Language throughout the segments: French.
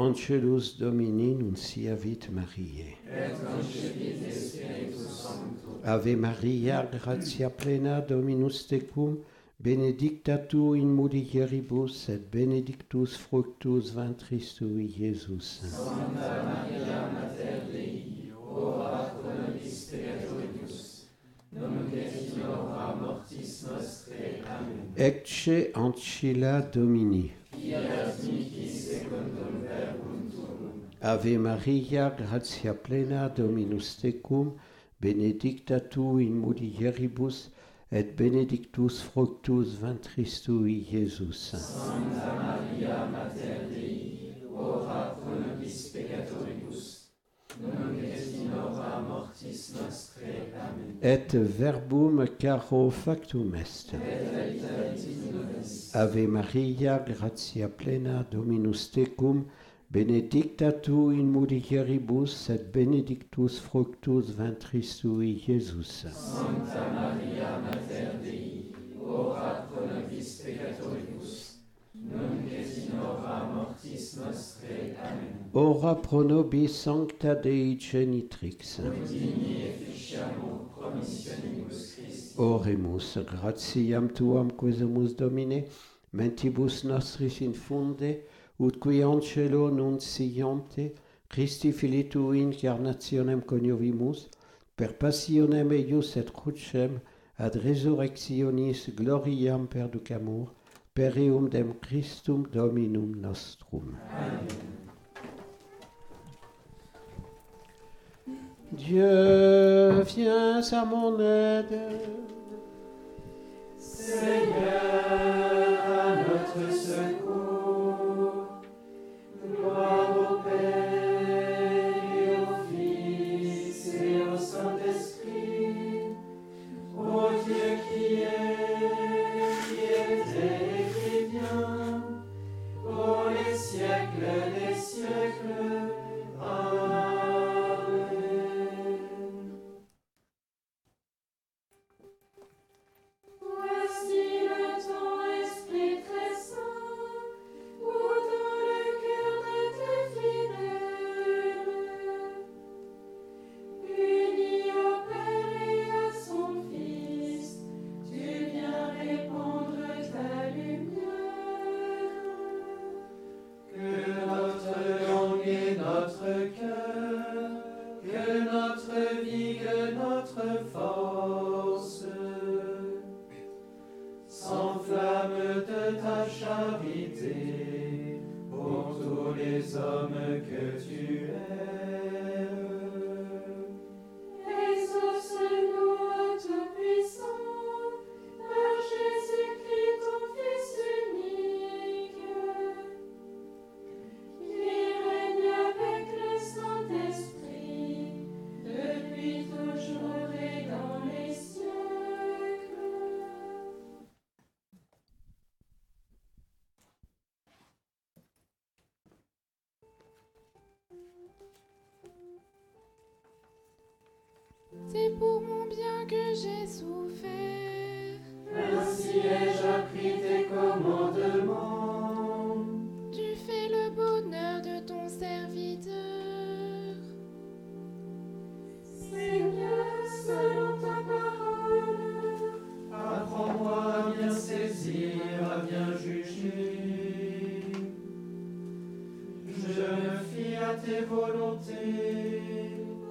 Angelus Domini nunciavit Mariae. Et angelis Spiritus Sanctus. Ave Maria, gratia plena, Dominus tecum, benedicta tu in mulieribus et benedictus fructus ventris tui, Iesus. Santa Maria, Mater Dei, ora pro nobis peccatoribus, nunc et in hora mortis nostrae. Amen. Ecce ancilla Domini. Fiat mihi secundum verbum tuum. Ave Maria, gratia plena, Dominus tecum, benedicta tu in mulieribus et benedictus fructus ventris tui, Iesus. Santa Maria, Mater Dei, ora pro nobis peccatoribus, nunc et in hora mortis nostrae. Amen. Et verbum caro factum est. Et aeternitatis nobis. Ave Maria, gratia plena, Dominus tecum, benedicta tu in mulieribus et benedictus fructus ventris tui, Iesus. Santa Maria, Mater Dei, ora pro nobis peccatoribus, nunc et in hora mortis nostrae. Amen. Ora pro nobis sancta Dei Genitrix. Ut digni efficiamur promissionibus Christi. Oremus, gratiam tuam quesumus Domine, mentibus nostris infunde, ut qui angelo nunciante, Christi Filii tu incarnationem coniovimus, per passionem eius et crucem, ad resurrectionis gloriam perducamur, per eum dem Christum Dominum nostrum. Amen. Dieu, viens à mon aide. Seigneur, à notre secours. Gloire au Père et au Fils et au Saint-Esprit, ô Dieu qui était et qui vient, pour les siècles des siècles. Amen. Voici le temps, Esprit très saint, pour dans le cœur de tes fidèles, unis au Père et à son Fils, tu viens répandre ta lumière. Que notre langue et notre cœur, que notre vie, que notre force, s'enflamme de ta charité pour tous les hommes que tu aimes. Exauce-nous, ô Tout-Puissant, par Jésus-Christ, ton Fils unique, qui règne avec le Saint-Esprit, depuis toujours et dans les siècles. C'est pour mon bien que j'ai souffert. Ainsi ai-je appris tes commandements. Tu fais le bonheur de ton serviteur. Seigneur, selon ta parole, apprends-moi à bien saisir, à bien juger. Je me fie à tes volontés.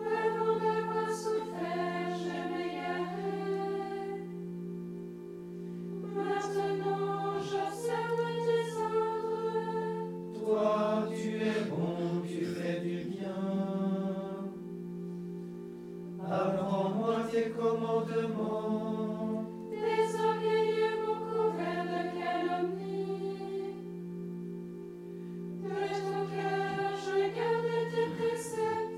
Avant d'avoir souffert, je m'égarais. Maintenant, j'observe tes ordres. Toi, tu es bon, tu fais du bien. Apprends-moi tes commandements. Les orgueilleux m'ont couvert de calomnie. De ton cœur, je garde tes préceptes.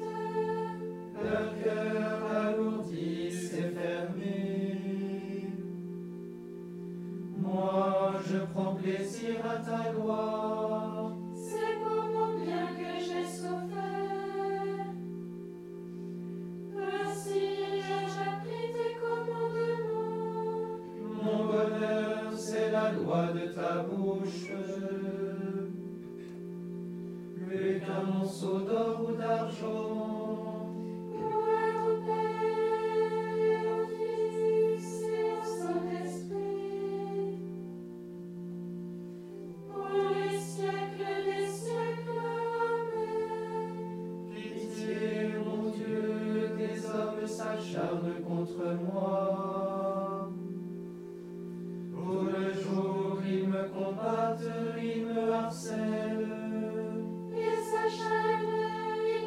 Leur cœur alourdi s'est fermé. Moi, je prends plaisir à ta gloire. C'est pour mon bien que j'ai souffert. Ainsi j'ai appris tes commandements. Mon bonheur, c'est la loi de ta bouche. Luc monceau d'or ou d'argent. Gloire au Père, au Fils et au Saint-Esprit, pour les siècles des siècles. Amen. Pitié, mon Dieu, des hommes s'acharnent contre moi. Tout le jour, ils me combattent, ils me harcèlent. Il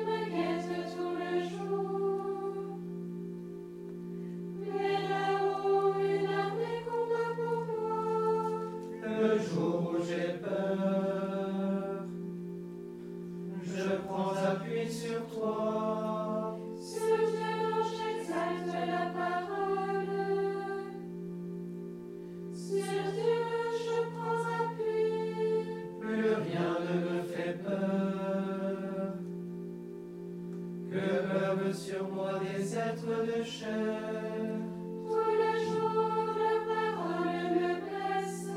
me guette tout le jour. Mais là-haut, une armée combat pour moi. Le jour où j'ai peur, je prends appui sur toi. Sur Dieu, j'exalte la parole. Sur Dieu, je prends appui. Plus rien ne me fait peur. Sur moi des êtres de chair. Tout le jour la parole me blesse.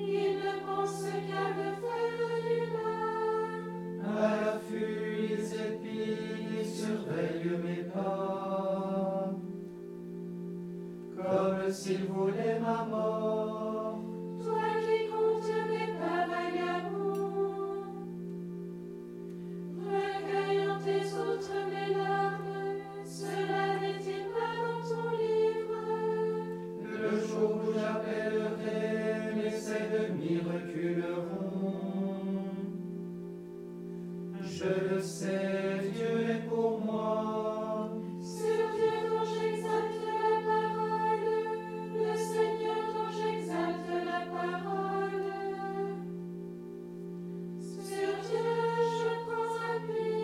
Ils ne pensent qu'à me faire du mal. À l'affût, ils épient, ils surveillent mes pas, comme s'ils voulaient ma mort. Toi qui comptes mes pas vagabonds, outre mes larmes, cela n'est-il pas dans ton livre? Le jour où j'appellerai, mes ennemis reculeront. Je le sais, Dieu est pour moi. Sur Dieu dont j'exalte la parole, le Seigneur dont j'exalte la parole. Sur Dieu, je prends appui.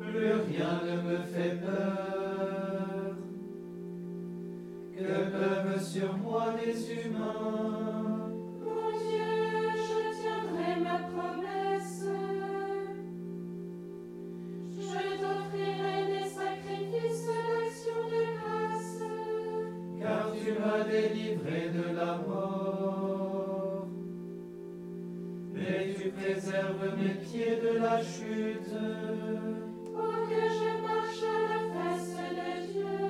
Plus rien ne me fait peur. Que peuvent sur moi les humains? Mon Dieu, je tiendrai ma promesse. Je t'offrirai des sacrifices d'action de grâce. Car tu m'as délivré de la mort. Et tu préserves mes pieds de la chute. Pour que je marche à la face de Dieu,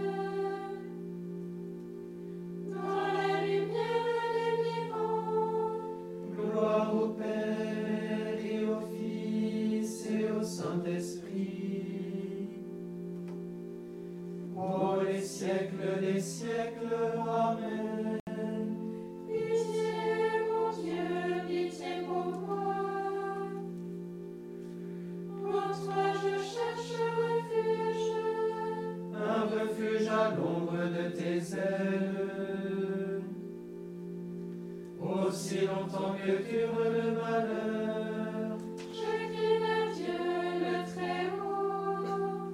dans la lumière des vivants. Gloire au Père et au Fils et au Saint-Esprit, pour les siècles des siècles. Amen. Pitié, mon Dieu, pitié pour moi. Pour toi, je cherche un refuge à l'ombre de tes ailes. Aussi longtemps que dure le malheur, je crie vers Dieu le Très-Haut,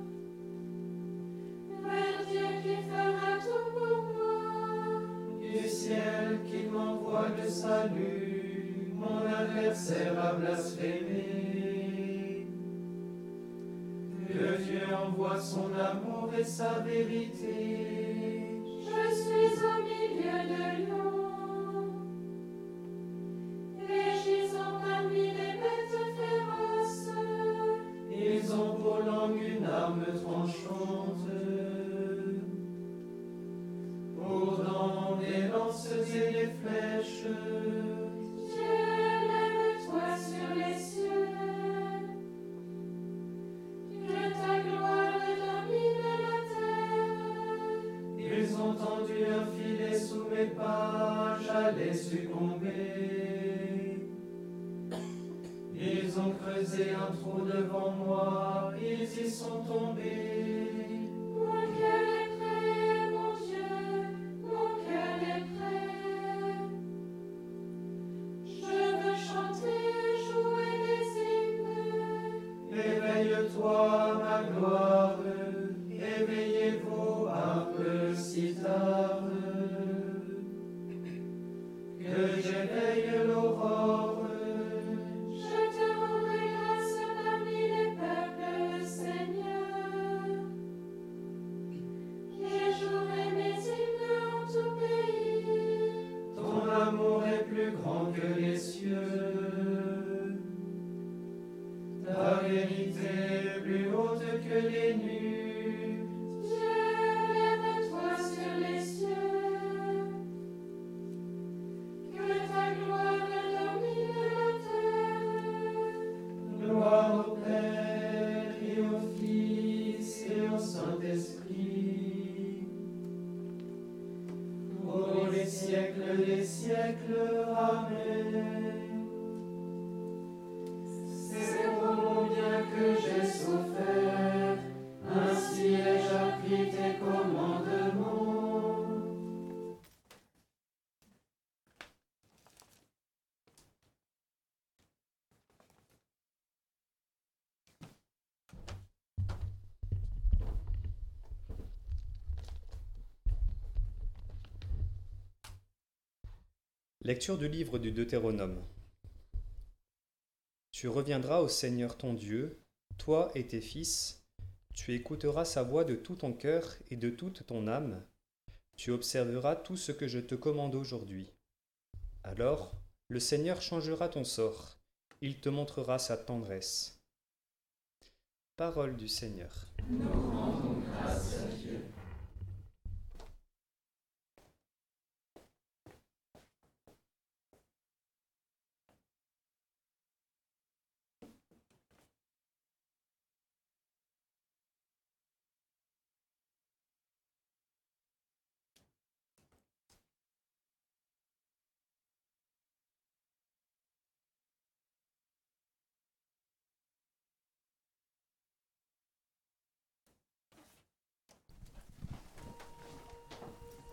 vers Dieu qui fera tout pour moi. Du ciel qui m'envoie le salut, mon adversaire a blasphémé. Que Dieu envoie son amour et sa vérité. Je suis au milieu de lions, et gisant parmi les bêtes féroces. Ils ont pour langue une arme tranchante, bourdant les lances et les flèches. Dieu, lève-toi sur les cieux. Que ta gloire domine la terre. Ils ont tendu un filet sous mes pas, j'allais succomber. Ils ont creusé un trou devant moi, ils y sont tombés. Mon cœur est prêt, mon Dieu, mon cœur est prêt. Je veux chanter, jouer des hymnes. Éveille-toi, ma gloire, éveillez-vous un peu si tard, que j'éveille l'aurore. Je te rendrai grâce parmi les peuples, Seigneur, et jouerai mes hymnes en tout pays. Ton amour est plus grand que les cieux. accompli. Pour les siècles des siècles, amen. C'est pour mon bien que j'ai souffert, ainsi ai-je appris tes commandements. Lecture du livre du Deutéronome. Tu reviendras au Seigneur ton Dieu, toi et tes fils, tu écouteras sa voix de tout ton cœur et de toute ton âme, tu observeras tout ce que je te commande aujourd'hui. Alors, le Seigneur changera ton sort, il te montrera sa tendresse. Parole du Seigneur. Nous rendons grâce à Dieu.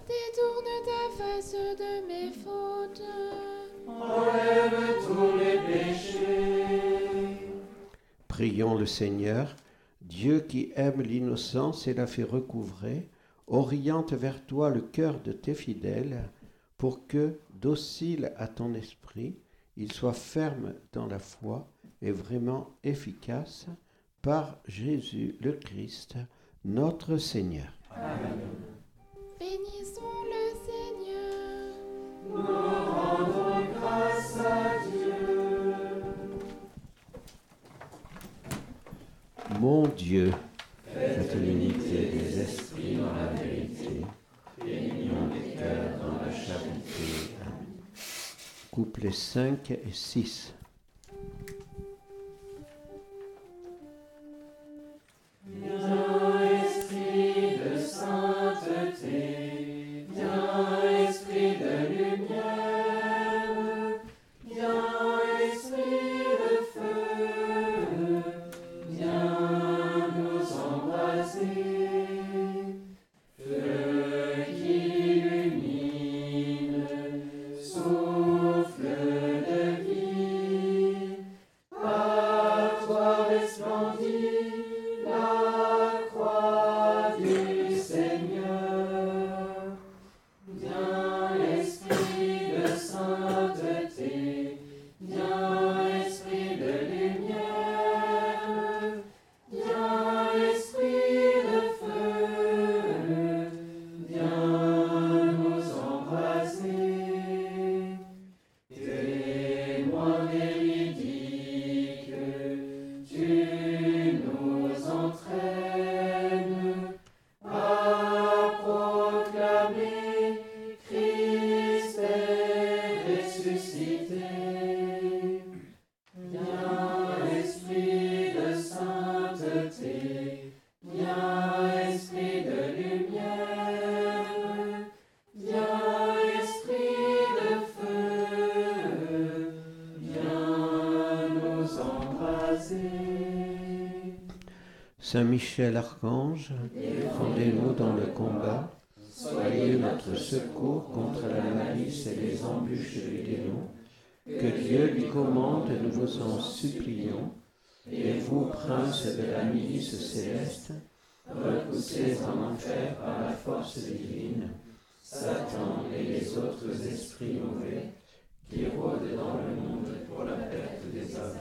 Détourne ta face de mes fautes, enlève tous mes péchés. Prions le Seigneur, Dieu qui aime l'innocence et la fait recouvrer, oriente vers toi le cœur de tes fidèles, pour que, dociles à ton esprit, ils soient fermes dans la foi et vraiment efficaces, par Jésus le Christ, notre Seigneur. Amen. Bénissons le Seigneur, nous rendons grâce à Dieu. Mon Dieu, faites l'unité des esprits dans la vérité, et l'union des cœurs dans la charité. Amen. Couplets 5 et 6. Saint Michel Archange, défendez-nous dans le combat, soyez notre secours contre la malice et les embûches du démon, que Dieu lui commande, nous vous en supplions, et vous, princes de la milice céleste, repoussez en enfer par la force divine, Satan et les autres esprits mauvais, qui rôdent dans le monde pour la perte des hommes.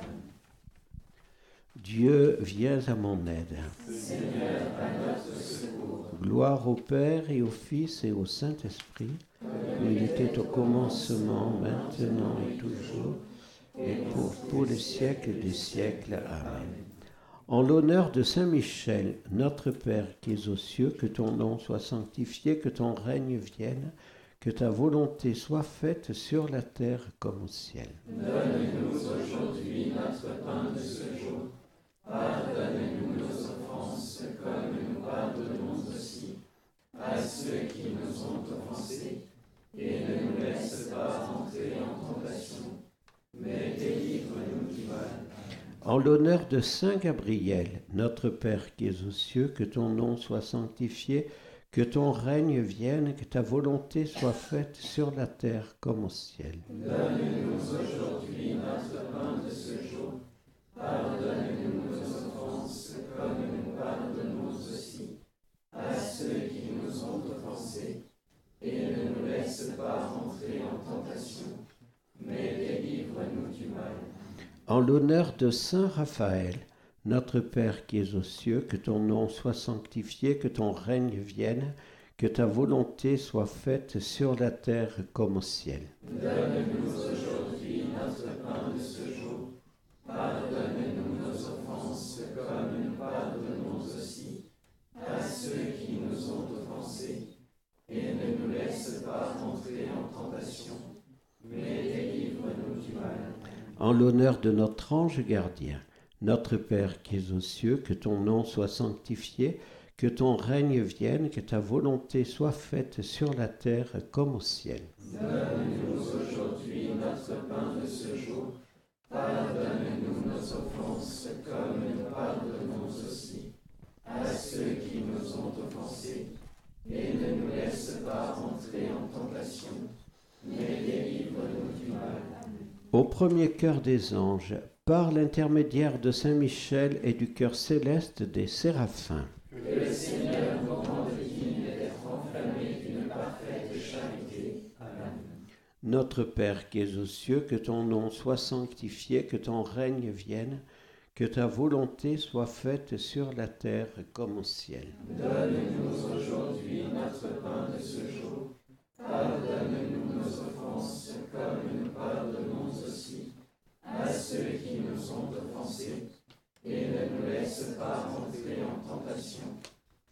Dieu, viens à mon aide. Seigneur, à notre secours. Gloire au Père et au Fils et au Saint-Esprit, comme il était au commencement, maintenant et toujours, et pour tous les siècles des siècles. Amen. En l'honneur de Saint Michel, notre Père qui es aux cieux, que ton nom soit sanctifié, que ton règne vienne, que ta volonté soit faite sur la terre comme au ciel. Donne-nous aujourd'hui notre pain de ce jour. Pardonne-nous nos offenses, comme nous pardonnons aussi ceux qui nous ont offensés, et ne nous laisse pas entrer en tentation, mais délivre-nous du mal. En l'honneur de Saint Gabriel, notre Père qui es aux cieux, que ton nom soit sanctifié, que ton règne vienne, que ta volonté soit faite sur la terre comme au ciel. Donne-nous aujourd'hui notre pain de ce jour. Pardonne-nous nos offenses, comme nous pardonnons aussi à ceux qui nous ont offensés. Et ne nous laisse pas rentrer en tentation, mais délivre-nous du mal. En l'honneur de Saint Raphaël, notre Père qui es aux cieux, que ton nom soit sanctifié, que ton règne vienne, que ta volonté soit faite sur la terre comme au ciel. Donne-nous aujourd'hui notre pain de ce jour. Pardonne-nous nos offenses, comme nous pardonnons aussi à ceux qui nous ont offensés. Et ne nous laisse pas entrer en tentation, mais délivre-nous du mal. En l'honneur de notre ange gardien, notre Père qui es aux cieux, que ton nom soit sanctifié, que ton règne vienne, que ta volonté soit faite sur la terre comme au ciel. Donne-nous aujourd'hui notre pain de ce jour. Pardonne-nous nos offenses, comme nous pardonnons aussi à ceux qui nous ont offensés. Et ne nous laisse pas entrer en tentation, mais délivre-nous du mal. Au premier cœur des anges, par l'intermédiaire de Saint Michel et du cœur céleste des séraphins. Que le Seigneur vous rende digne d'être enflammé d'une parfaite charité. Amen. Notre Père qui es aux cieux, que ton nom soit sanctifié, que ton règne vienne, que ta volonté soit faite sur la terre comme au ciel. Donne-nous aujourd'hui notre pain de ce jour. Pardonne-nous nos offenses, comme nous pardonnons aussi à ceux qui nous ont offensés. Et ne nous laisse pas entrer en tentation,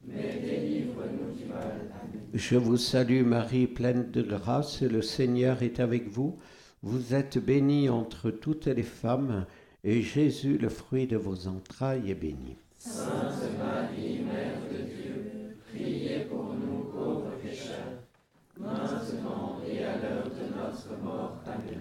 mais délivre-nous du mal. Amen. Je vous salue Marie, pleine de grâce, le Seigneur est avec vous. Vous êtes bénie entre toutes les femmes, et Jésus, le fruit de vos entrailles, est béni. Sainte Marie, Mère de Dieu, priez pour nous pauvres pécheurs, maintenant et à l'heure de notre mort. Amen.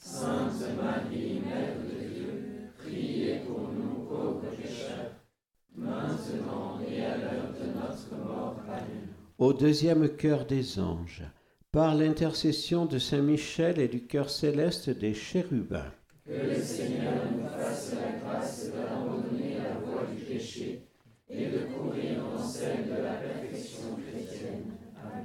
Sainte Marie, Mère de Dieu, priez pour nous pauvres pécheurs, maintenant et à l'heure de notre mort. Amen. Au deuxième cœur des anges, par l'intercession de Saint Michel et du cœur céleste des chérubins. Que le Seigneur nous fasse la grâce d'abandonner la voie du péché et de courir dans celle de la perfection chrétienne. Amen.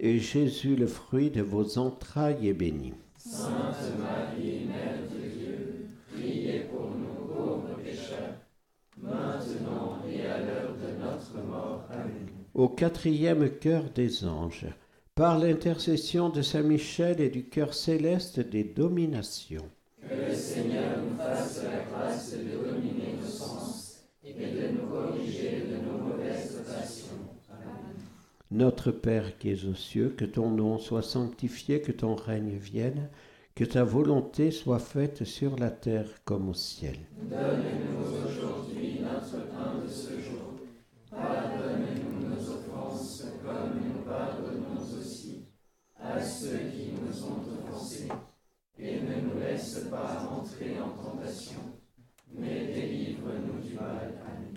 et Jésus, le fruit de vos entrailles, est béni. Sainte Marie, Mère de Dieu, priez pour nous pauvres pécheurs, maintenant et à l'heure de notre mort. Amen. Au quatrième chœur des anges, par l'intercession de Saint Michel et du cœur céleste des dominations. Que le Seigneur nous fasse la grâce de dominer nos sens et de nous corriger de nos mauvaises passions. Amen. Notre Père qui es aux cieux, que ton nom soit sanctifié, que ton règne vienne, que ta volonté soit faite sur la terre comme au ciel. Donne-nous aujourd'hui notre pain de ce jour. Pardonne-nous nos offenses comme nous pardonnons à ceux qui nous ont offensés, et ne nous laisse pas entrer en tentation, mais délivre-nous du mal. Amen.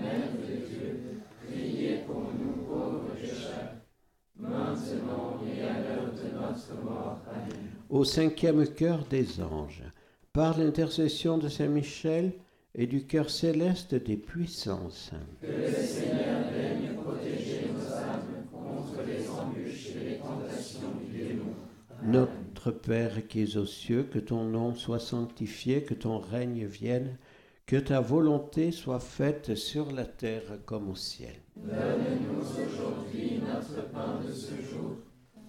Mère de Dieu, priez pour nous pauvres pécheurs, maintenant et à l'heure de notre mort. Amen. Au cinquième chœur des anges, par l'intercession de Saint Michel et du cœur céleste des puissances. Que le Seigneur veuille protéger nos âmes contre les embûches et les tentations du démon. Notre Père qui es aux cieux, que ton nom soit sanctifié, que ton règne vienne, que ta volonté soit faite sur la terre comme au ciel. Donne-nous aujourd'hui notre pain de ce jour.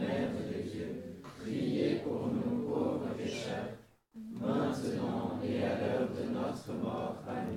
Mère de Dieu, priez pour nous pauvres pécheurs, maintenant et à l'heure de notre mort. Amen.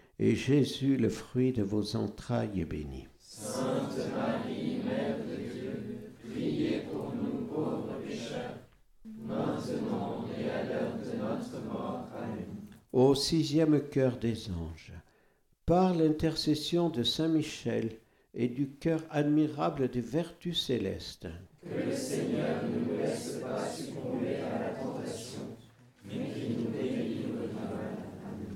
et Jésus, le fruit de vos entrailles, est béni. Sainte Marie, Mère de Dieu, priez pour nous pauvres pécheurs, maintenant au sixième cœur des anges, par l'intercession de Saint Michel et du cœur admirable des vertus célestes. Que le Seigneur ne nous laisse pas succomber à la tentation, mais qu'il nous délivre du mal. Amen.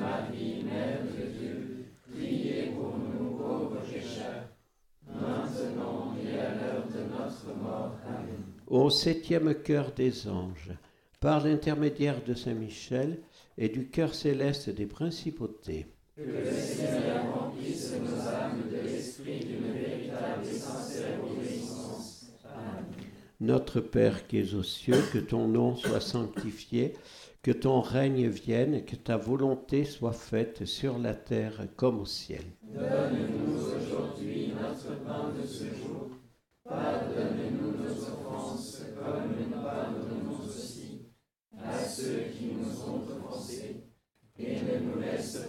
Marie, Mère de Dieu, priez pour nous pauvres pécheurs, maintenant et à l'heure de notre mort. Amen. Au septième cœur des anges, par l'intermédiaire de Saint Michel et du cœur céleste des principautés. Que le Seigneur remplisse nos âmes de l'esprit d'une véritable et sincère obéissance. Amen. Notre Père qui es aux cieux, que ton nom soit sanctifié, que ton règne vienne, que ta volonté soit faite sur la terre comme au ciel. Donne-nous aujourd'hui notre pain de ce jour. Pardonne-nous nos offenses, comme nous pardonnons aussi à ceux qui nous ont offensés. Et ne nous laisse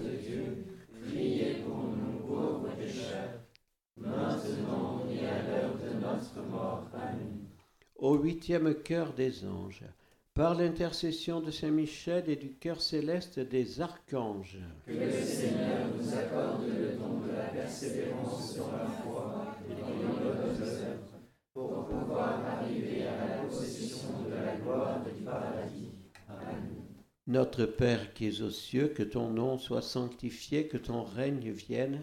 de Dieu, priez pour nous pauvres pécheurs, maintenant et à l'heure de notre mort. Amen. Au huitième cœur des anges, par l'intercession de Saint Michel et du cœur céleste des archanges. Que le Seigneur nous accorde le don de la persévérance dans la foi et dans nos bonnes œuvres, pour pouvoir arriver à la possession de la gloire du paradis. Amen. Notre Père qui es aux cieux, que ton nom soit sanctifié, que ton règne vienne,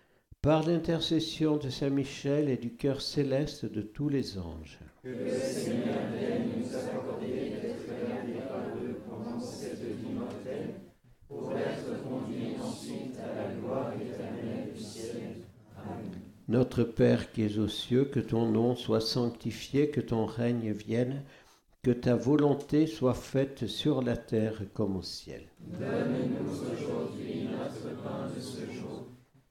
par l'intercession de Saint Michel et du cœur céleste de tous les anges, que le Seigneur vienne nous accorder d'être gardés par eux pendant cette vie mortelle, pour être conduits ensuite à la gloire éternelle du ciel. Amen. Notre Père qui es aux cieux, que ton nom soit sanctifié, que ton règne vienne, que ta volonté soit faite sur la terre comme au ciel. Donne-nous aujourd'hui notre pain de ce jour.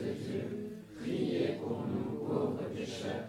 de Dieu, priez pour nous pauvres pécheurs,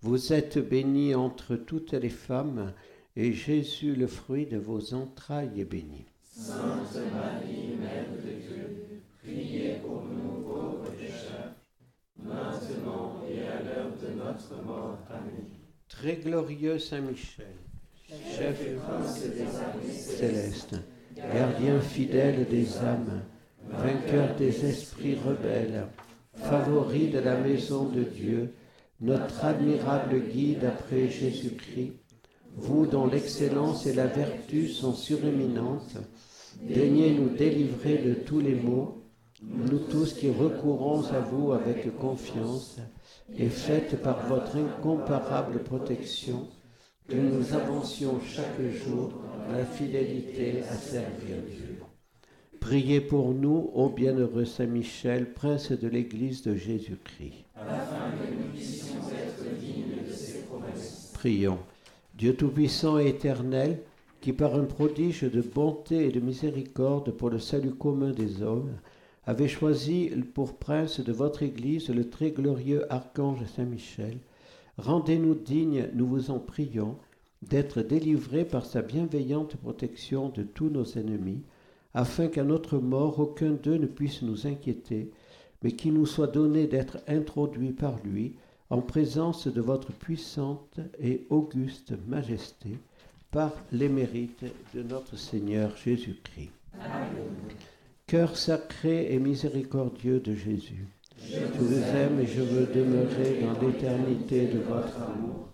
Vous êtes bénie entre toutes les femmes, et Jésus, le fruit de vos entrailles, est béni. Sainte Marie, Mère de Dieu, priez pour nous pauvres pécheurs, maintenant et à l'heure de notre mort. Amen. Très glorieux Saint Michel, chef et prince des armées célestes, gardien fidèle des âmes, vainqueur des esprits rebelles, favori de la maison de Dieu, notre admirable guide après Jésus-Christ, vous dont l'excellence et la vertu sont surdominantes, daignez nous délivrer de tous les maux, nous tous qui recourons à vous avec confiance, et faites par votre incomparable protection que nous avancions chaque jour dans la fidélité à servir Dieu. Priez pour nous, ô bienheureux Saint Michel, prince de l'Église de Jésus-Christ. Afin que nous puissions être dignes de ses promesses. Prions. Dieu tout-puissant et éternel, qui par un prodige de bonté et de miséricorde pour le salut commun des hommes, avait choisi pour prince de votre Église le très glorieux archange Saint Michel, rendez-nous dignes, nous vous en prions, d'être délivrés par sa bienveillante protection de tous nos ennemis, afin qu'à notre mort aucun d'eux ne puisse nous inquiéter, mais qu'il nous soit donné d'être introduits par lui en présence de votre puissante et auguste majesté, par les mérites de notre Seigneur Jésus-Christ. Amen. Cœur sacré et miséricordieux de Jésus, je vous aime et je veux demeurer dans l'éternité de votre amour.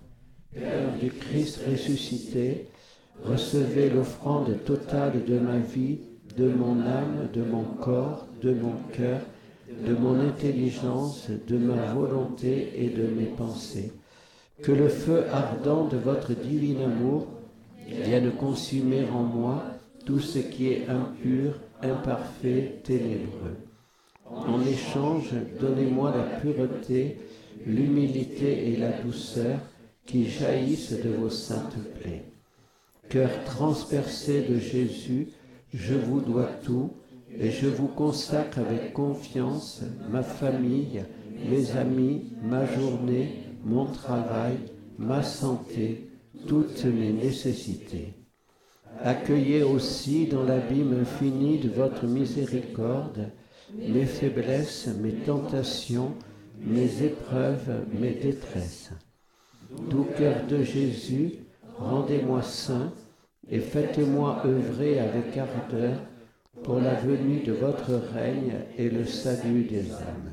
Cœur du Christ ressuscité, recevez l'offrande totale de ma vie, de mon âme, de mon corps, de mon cœur, de mon intelligence, de ma volonté et de mes pensées. Que le feu ardent de votre divin amour vienne consumer en moi tout ce qui est impur, imparfait, ténébreux. En échange, donnez-moi la pureté, l'humilité et la douceur qui jaillissent de vos saintes plaies. Cœur transpercé de Jésus, je vous dois tout et je vous consacre avec confiance ma famille, mes amis, ma journée, mon travail, ma santé, toutes mes nécessités. Accueillez aussi dans l'abîme infini de votre miséricorde mes faiblesses, mes tentations, mes épreuves, mes détresses. Doux cœur de Jésus, rendez-moi saint et faites-moi œuvrer avec ardeur pour la venue de votre règne et le salut des âmes.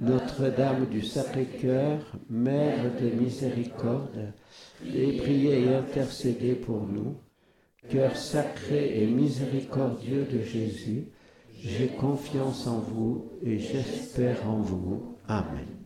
Notre-Dame du Sacré-Cœur, Mère de miséricorde, priez et intercédez pour nous. Cœur sacré et miséricordieux de Jésus, j'ai confiance en vous et j'espère en vous. Amen.